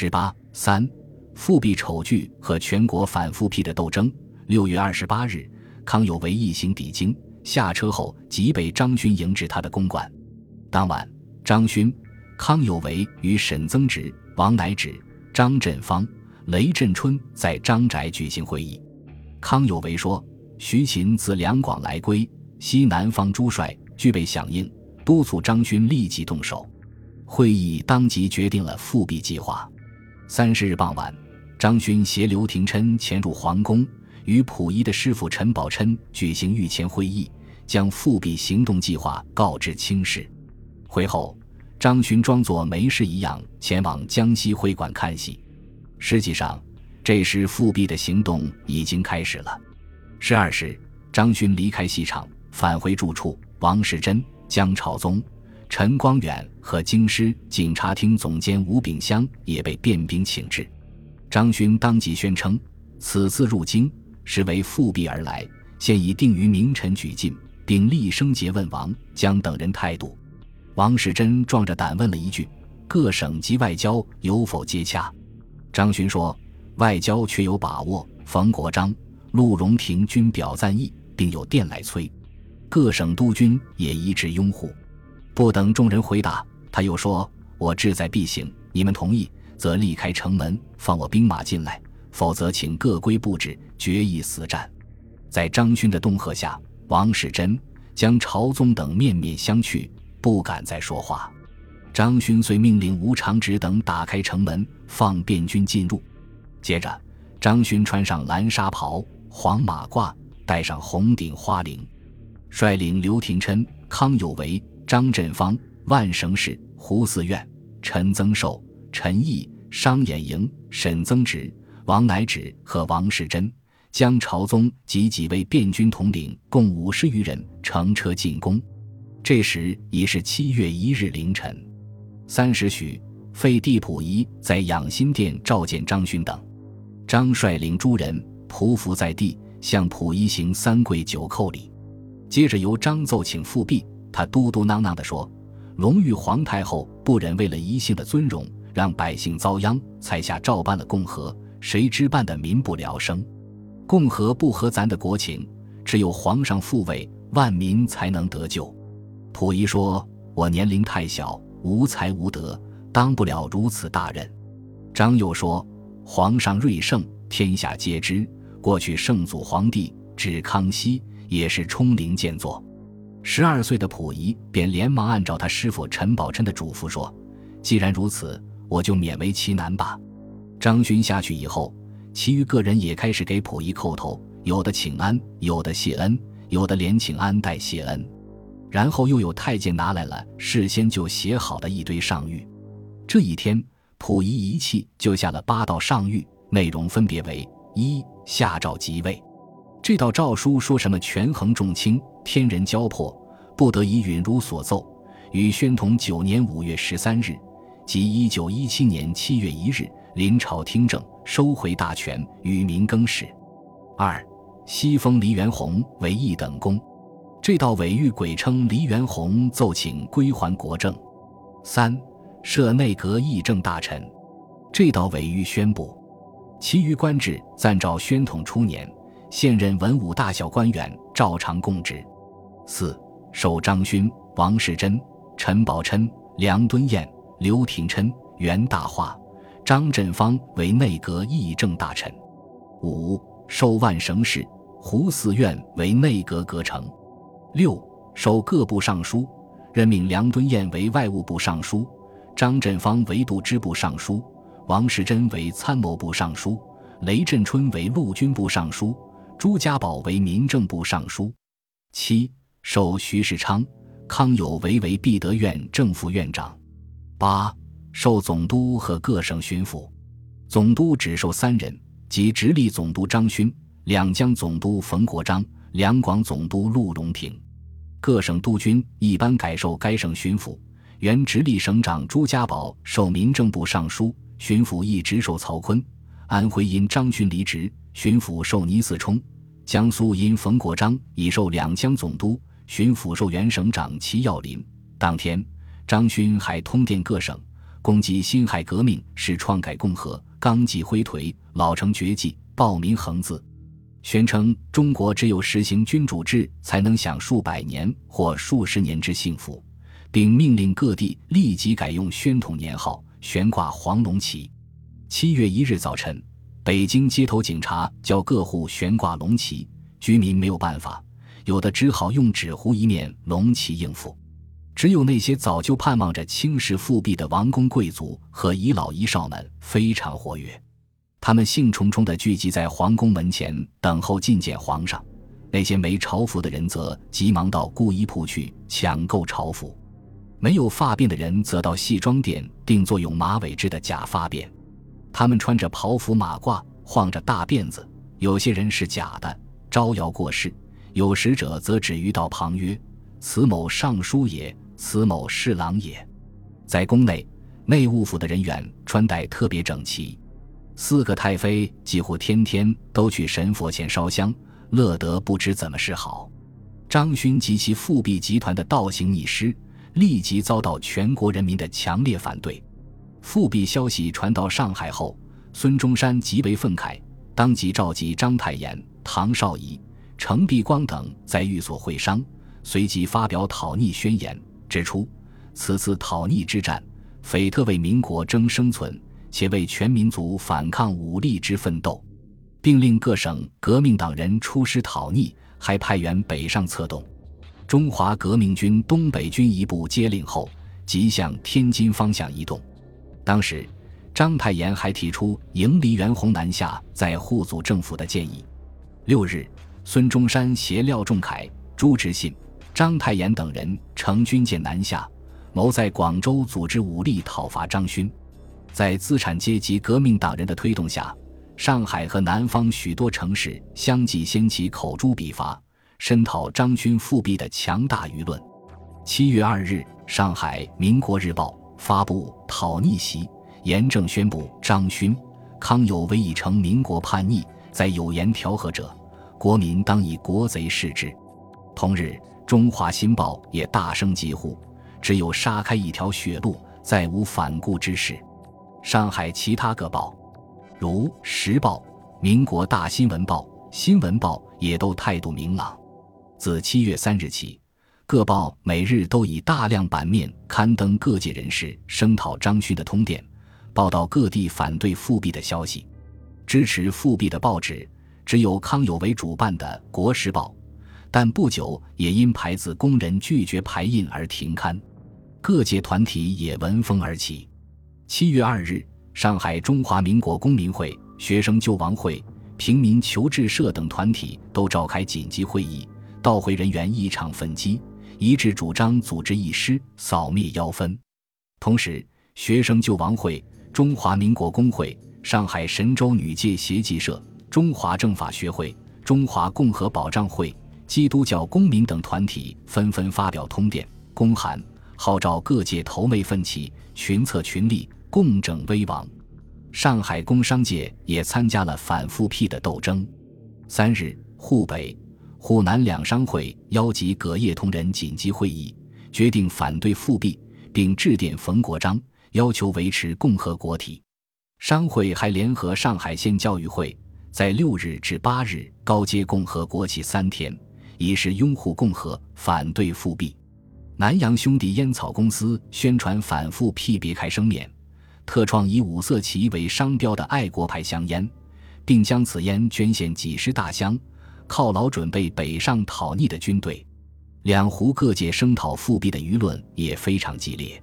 18.3 复辟丑剧和全国反复辟的斗争。6月28日，康有为一行抵京，下车后即被张勋迎至他的公馆。当晚，张勋、康有为与沈增植、王乃止、张振芳、雷震春在张宅举行会议。康有为说，徐勤自两广来归，西南方诸帅俱被响应，督促张勋立即动手。会议当即决定了复辟计划。30日傍晚，张勋携刘廷琛潜入皇宫，与溥仪的师傅陈宝琛举行御前会议，将复辟行动计划告知清室。会后，张勋装作没事一样前往江西会馆看戏。实际上，这时复辟的行动已经开始了。12时，张勋离开戏场，返回住处。王世贞、江朝宗、陈光远和京师警察厅总监吴炳湘也被电兵请至。张勋当即宣称，此次入京实为复辟而来，现已定于明晨举进，并厉声诘问王、江等人态度。王世贞壮着胆问了一句，各省级外交有否接洽？张勋说，外交确有把握，冯国璋、陆荣廷均表赞意，并有电来催，各省督军也一致拥护。不等众人回答，他又说，我志在必行，你们同意则立开城门，放我兵马进来，否则请各归布置，决一死战。在张勋的恫吓下，王世贞、江朝宗等面面相觑，不敢再说话。张勋遂命令吴长直等打开城门，放便军进入。接着，张勋穿上蓝纱袍、黄马褂，戴上红顶花翎，率领刘廷琛、康有为、张振芳、万绳式、胡四院、陈增寿、陈毅、商衍营、沈增植、王乃止和王世贞、江朝宗及几位便军统领共50余人乘车进攻。这时已是7月1日凌晨。3时许，废帝溥仪在养心殿召见张勋等，张率领诸人匍匐在地，向溥仪行3跪9叩礼。接着由张奏请复辟，他嘟嘟囔囔地说，隆裕皇太后不忍为了一姓的尊荣让百姓遭殃，才下诏办了共和，谁知办的民不聊生。共和不合咱的国情，只有皇上复位，万民才能得救。溥仪说，我年龄太小，无才无德，当不了如此大任。张又说，皇上睿圣，天下皆知，过去圣祖皇帝指康熙也是冲灵见作。12岁的溥仪便连忙按照他师傅陈宝琛的嘱咐说，既然如此，我就勉为其难吧。张勋下去以后，其余个人也开始给溥仪叩头，有的请安，有的谢恩，有的连请安带谢恩。然后又有太监拿来了事先就写好的一堆上谕。这一天，溥仪一气就下了8道上谕，内容分别为：1. 下诏即位。这道诏书说什么权衡众卿，天人交迫，不得已允如所奏，于宣统9年5月13日，即1917年7月1日，临朝听政，收回大权，与民更始。2. 西封黎元洪为一等公。这道伪谕鬼称黎元洪奏请归还国政。3. 设内阁议政大臣。这道伪谕宣布，其余官制暂照宣统初年现任文武大小官员照常供职。4. 授张勋、王世贞、陈宝琛、梁敦彦、刘廷琛、袁大化、张振芳为内阁议政大臣。5. 授万绳式、胡四院为内阁阁丞。6. 授各部尚书，任命梁敦彦为外务部尚书，张振芳为度支部尚书，王世贞为参谋部尚书，雷震春为陆军部尚书，朱家宝为民政部尚书。7. 授徐世昌、康有为为必德院正副院长。8. 授总督和各省巡抚。总督只授3人，即直隶总督张勋、两江总督冯国璋、两广总督陆荣廷。各省督军一般改授该省巡抚，原直隶省长朱家宝授民政部尚书，巡抚一直授曹锟。安徽因张勋离职，巡抚授倪嗣冲；江苏因冯国璋已授两江总督，巡抚授原省长齐耀林。当天，张勋还通电各省，攻击辛亥革命是创改共和，纲纪灰颓，老成绝迹，暴民横恣，宣称中国只有实行君主制才能享数百年或数十年之幸福，并命令各地立即改用宣统年号，悬挂黄龙旗。7月1日早晨，北京街头警察叫各户悬挂龙旗，居民没有办法，有的只好用纸糊一面龙旗应付。只有那些早就盼望着清室复辟的王公贵族和遗老遗少们非常活跃，他们兴冲冲地聚集在皇宫门前等候觐见皇上，那些没朝服的人则急忙到故衣铺去抢购朝服，没有发辫的人则到戏装店订做用马尾织的假发辫。他们穿着袍服马褂，晃着大辫子，有些人是假的，招摇过市，有识者则指于道旁曰：“此某尚书也，此某侍郎也。”在宫内，内务府的人员穿戴特别整齐，4个太妃几乎天天都去神佛前烧香，乐得不知怎么是好。张勋及其复辟集团的倒行逆施，立即遭到全国人民的强烈反对。复辟消息传到上海后，孙中山极为愤慨，当即召集章太炎、唐绍仪、程璧光等在寓所会商，随即发表讨逆宣言，指出此次讨逆之战，匪特为民国争生存，且为全民族反抗武力之奋斗，并令各省革命党人出师讨逆，还派员北上策动。中华革命军东北军一部接令后，即向天津方向移动。当时章太炎还提出迎黎元洪南下再护阻政府的建议。6日，孙中山携廖仲恺、朱执信、章太炎等人乘军舰南下，谋在广州组织武力讨伐张勋。在资产阶级革命党人的推动下，上海和南方许多城市相继掀起口诛笔伐、声讨张勋复辟的强大舆论。7月2日，上海《民国日报》发布讨逆檄，严正宣布张勋、康有为已成民国叛逆，在有言调和者，国民当以国贼视之。同日，中华新报也大声疾呼，只有杀开一条血路，再无反顾之事。上海其他各报，如时报、民国大新闻报、新闻报也都态度明朗。自7月3日起，各报每日都以大量版面刊登各界人士声讨张勋的通电，报道各地反对复辟的消息。支持复辟的报纸只有康有为主办的《国时报》，但不久也因牌子工人拒绝排印而停刊。各界团体也闻风而起。7月2日，上海中华民国公民会、学生救亡会、平民求治社等团体都召开紧急会议，到会人员异常愤激，一致主张组织义师，扫灭妖分。同时，学生救亡会、中华民国工会、上海神州女界协济社、中华政法学会、中华共和保障会、基督教公民等团体纷纷发表通电、公函，号召各界头目奋起，群策群力，共整危亡。上海工商界也参加了反复辟的斗争。3日，沪北、湖南两商会邀集各业同仁紧急会议，决定反对复辟，并致电冯国璋，要求维持共和国体。商会还联合上海县教育会，在6日至8日高阶共和国旗3天，以示拥护共和，反对复辟。南洋兄弟烟草公司宣传反复辟别开生面，特创以5色旗为商标的爱国牌香烟，并将此烟捐献几10大箱，犒劳准备北上讨逆的军队。两湖各界声讨复辟的舆论也非常激烈。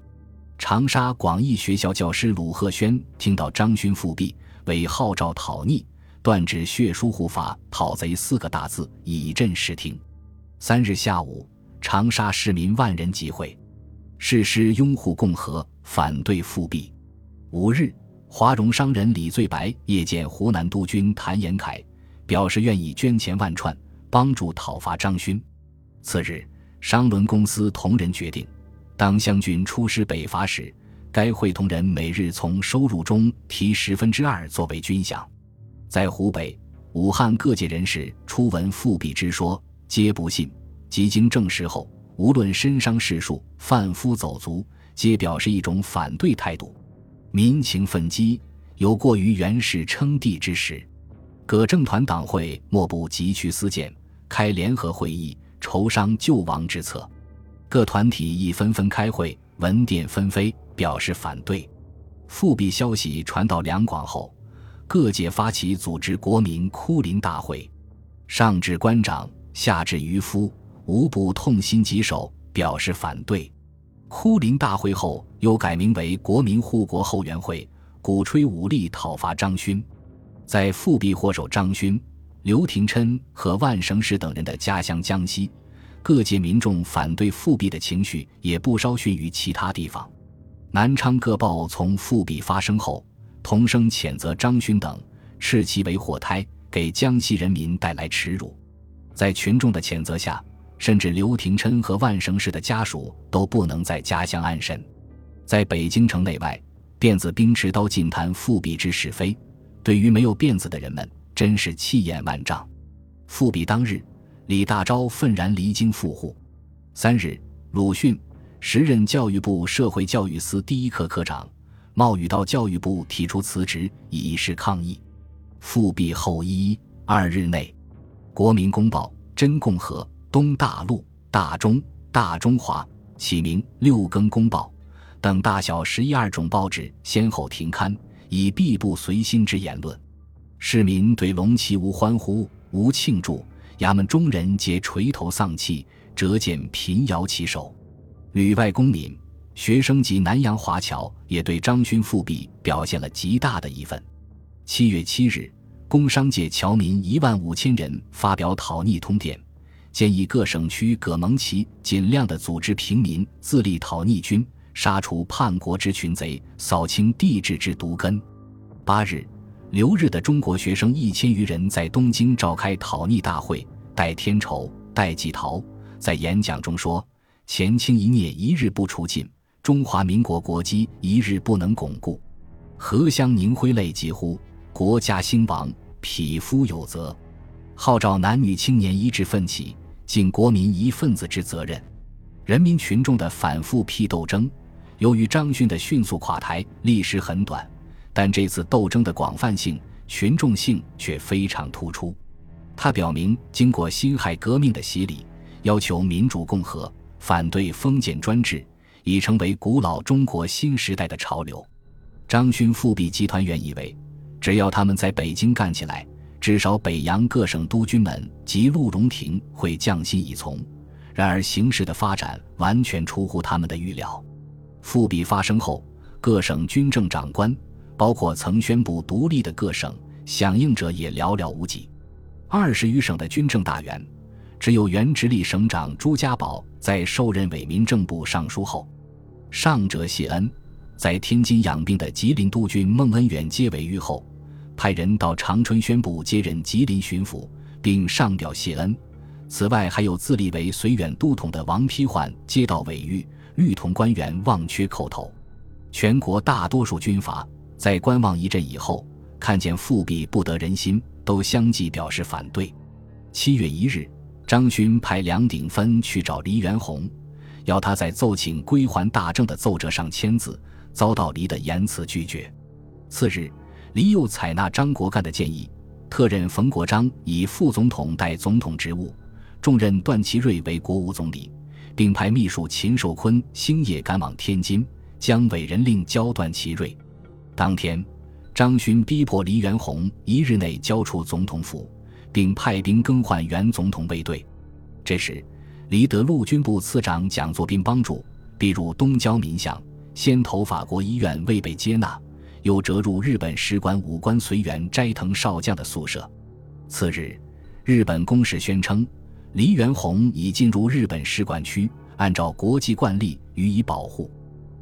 长沙广义学校教师鲁鹤轩听到张勋复辟，为号召讨逆，断指血书护法、讨贼4个大字，以震视听。3日下午，长沙市民万人集会，誓师拥护共和，反对复辟。5日，华融商人李最白夜见湖南督军谭延闿，表示愿意捐钱1万串，帮助讨伐张勋。次日，商轮公司同仁决定，当湘军出师北伐时，该会同仁每日从收入中提2%作为军饷。在湖北、武汉各界人士初闻复辟之说，皆不信，即经证实后，无论身商士庶、贩夫走卒，皆表示一种反对态度。民情愤激，有过于袁氏称帝之时。葛政团党会莫不急趋思谏，开联合会议，筹商救亡之策。各团体亦纷纷开会，文电纷飞，表示反对。复辟消息传到两广后，各界发起组织国民哭林大会，上至官长，下至渔夫，无不痛心疾首，表示反对。哭林大会后又改名为国民护国后援会，鼓吹武力讨伐张勋。在复辟获首张勋、刘廷琛和万绳石等人的家乡江西，各界民众反对复辟的情绪也不稍逊于其他地方。南昌各报从复辟发生后，同声谴责张勋等，斥其为祸胎，给江西人民带来耻辱。在群众的谴责下，甚至刘廷琛和万绳石的家属都不能在家乡安身。在北京城内外，辫子兵持刀进谈复辟之是非，对于没有辫子的人们真是气焰万丈。复辟当日，李大钊愤然离京赴沪。3日，鲁迅，时任教育部社会教育司第一课课长，冒雨到教育部提出辞职，以示抗议。复辟后1-2日内，国民公报、真共和、东大陆、大中、大中华、启明、六更公报等大小11-12种报纸先后停刊，以避不随心之言论。市民对龙旗无欢呼，无庆祝，衙门中人皆垂头丧气，折剑频摇其手。旅外公民、学生及南洋华侨也对张勋复辟表现了极大的义愤。7月7日，工商界侨民15000人发表讨逆通电，建议各省区葛蒙旗尽量地组织平民自立讨逆军，杀除叛国之群贼，扫清帝制之毒根。8日，留日的中国学生1000余人在东京召开讨逆大会，戴天仇、戴季陶在演讲中说：“前清一孽一日不除尽，中华民国国基一日不能巩固。何乡凝辉泪疾呼，国家兴亡，匹夫有责。”号召男女青年一致奋起，尽国民一份子之责任。人民群众的反复辟斗争，由于张勋的迅速垮台，历时很短，但这次斗争的广泛性、群众性却非常突出。它表明经过辛亥革命的洗礼，要求民主共和，反对封建专制，已成为古老中国新时代的潮流。张勋复辟集团原以为，只要他们在北京干起来，至少北洋各省督军们及陆荣廷会将心一从，然而形势的发展完全出乎他们的预料。复辟发生后，各省军政长官，包括曾宣布独立的各省，响应者也寥寥无几。20余省的军政大员，只有原直隶省长朱家宝在受任伪民政部尚书后，上者谢恩，在天津养病的吉林督军孟恩远接为御后，派人到长春宣布接任吉林巡抚，并上表谢恩。此外，还有自立为绥远都统的王丕焕接到委谕，律统官员望缺叩头。全国大多数军阀在观望一阵以后，看见复辟不得人心，都相继表示反对。7月1日，张勋派梁鼎芬去找黎元洪，要他在奏请归还大政的奏折上签字，遭到黎的严词拒绝。次日，黎又采纳张国干的建议，特任冯国璋以副总统代总统职务，重任段祺瑞为国务总理，并派秘书秦寿坤星夜赶往天津，将委任令交段祺瑞。当天，张勋逼迫黎元洪1日内交出总统府，并派兵更换原总统卫队。这时，黎得陆军部次长蒋作斌帮助，逼入东交民巷，先投法国医院未被接纳，又折入日本使馆武官随员斋藤少将的宿舍。次日，日本公使宣称，黎元洪已进入日本使馆区，按照国际惯例予以保护。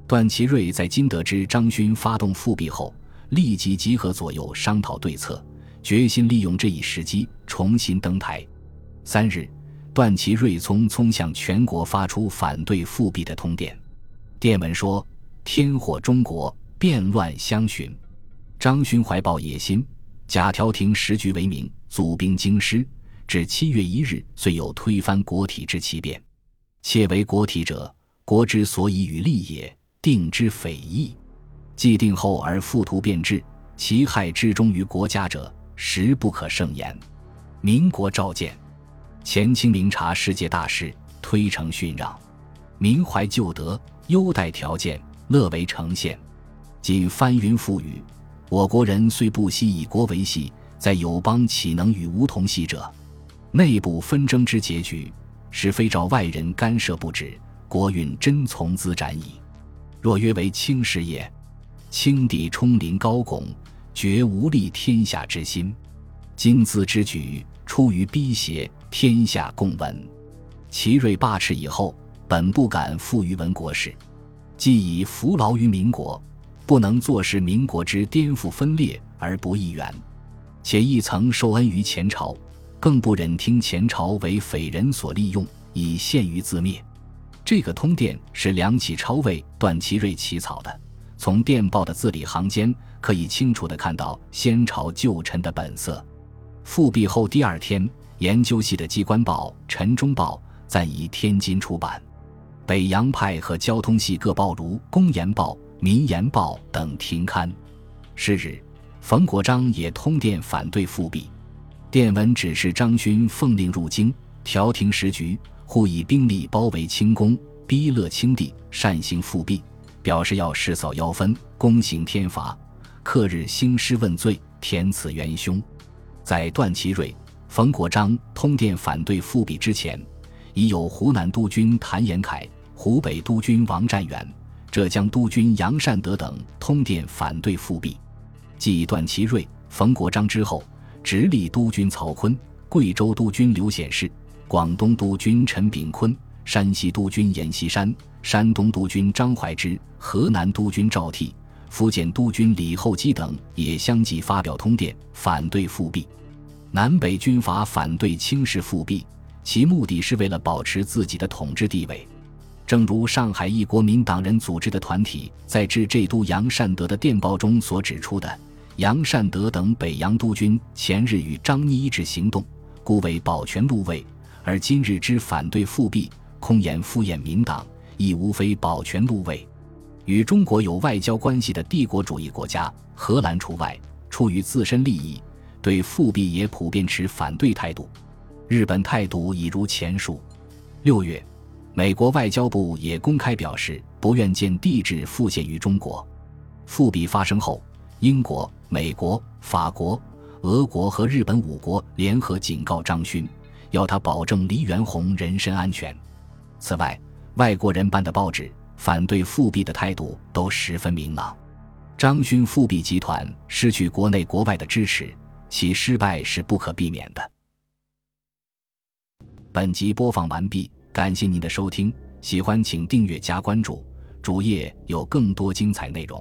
段祺瑞在今得知张勋发动复辟后，立即集合左右商讨对策，决心利用这一时机重新登台。3日，段祺瑞匆匆向全国发出反对复辟的通电，电文说：“天祸中国，变乱相寻。”张勋怀抱野心，假调停时局为名，组兵京师，至7月1日遂有推翻国体之奇变。窃为国体者，国之所以与利也，定之匪夷。既定后而复图变质，其害之终于国家者，实不可胜言。民国召见，前清明察世界大事，推诚训让，民怀旧德，优待条件，乐为呈现。仅翻云覆雨，我国人虽不惜以国维系，在友邦岂能与吾同系者？内部纷争之结局，是非照外人干涉不止，国运真从兹展矣。若约为清事也，清帝冲临高拱，绝无利天下之心。今兹之举，出于逼胁，天下共闻。其锐罢斥以后，本不敢负于文国事，既已服劳于民国，不能坐视民国之颠覆分裂而不一远，且亦曾受恩于前朝，更不忍听前朝为匪人所利用，以陷于自灭。这个通电是梁启超为段祺瑞起草的，从电报的字里行间可以清楚地看到先朝旧臣的本色。复辟后第二天，研究系的机关报《晨钟报》暂移天津出版，北洋派和交通系各报如《工研报》《民研报》等停刊。是日，冯国璋也通电反对复辟。电文指示张勋奉令入京，调停时局，护以兵力包围清宫，逼勒清帝善行复辟，表示要誓扫妖分，公行天罚，克日兴师问罪，填此元凶。在段祺瑞、冯国璋通电反对复辟之前，已有湖南督军谭延闿、湖北督军王占元、浙江督军杨善德等通电反对复辟。继段祺瑞、冯国璋之后，直隶督军曹锟、贵州督军刘显世、广东督军陈炳坤、山西督军阎锡山、山东督军张怀之、河南督军赵倜、福建督军李厚基等也相继发表通电反对复辟。南北军阀反对清式复辟，其目的是为了保持自己的统治地位。正如上海一国民党人组织的团体在致浙都杨善德的电报中所指出的，杨善德等北洋督军前日与张逆一致行动，故为保全陆位，而今日之反对复辟，空言敷衍民党，亦无非保全陆位。与中国有外交关系的帝国主义国家，荷兰除外，出于自身利益，对复辟也普遍持反对态度。日本态度已如前述。6月，美国外交部也公开表示不愿见帝制复现于中国。复辟发生后，英国、美国、法国、俄国和日本5国联合警告张勋，要他保证黎元洪人身安全。此外，外国人办的报纸反对复辟的态度都十分明朗。张勋复辟集团失去国内国外的支持，其失败是不可避免的。本集播放完毕，感谢您的收听，喜欢请订阅加关注，主页有更多精彩内容。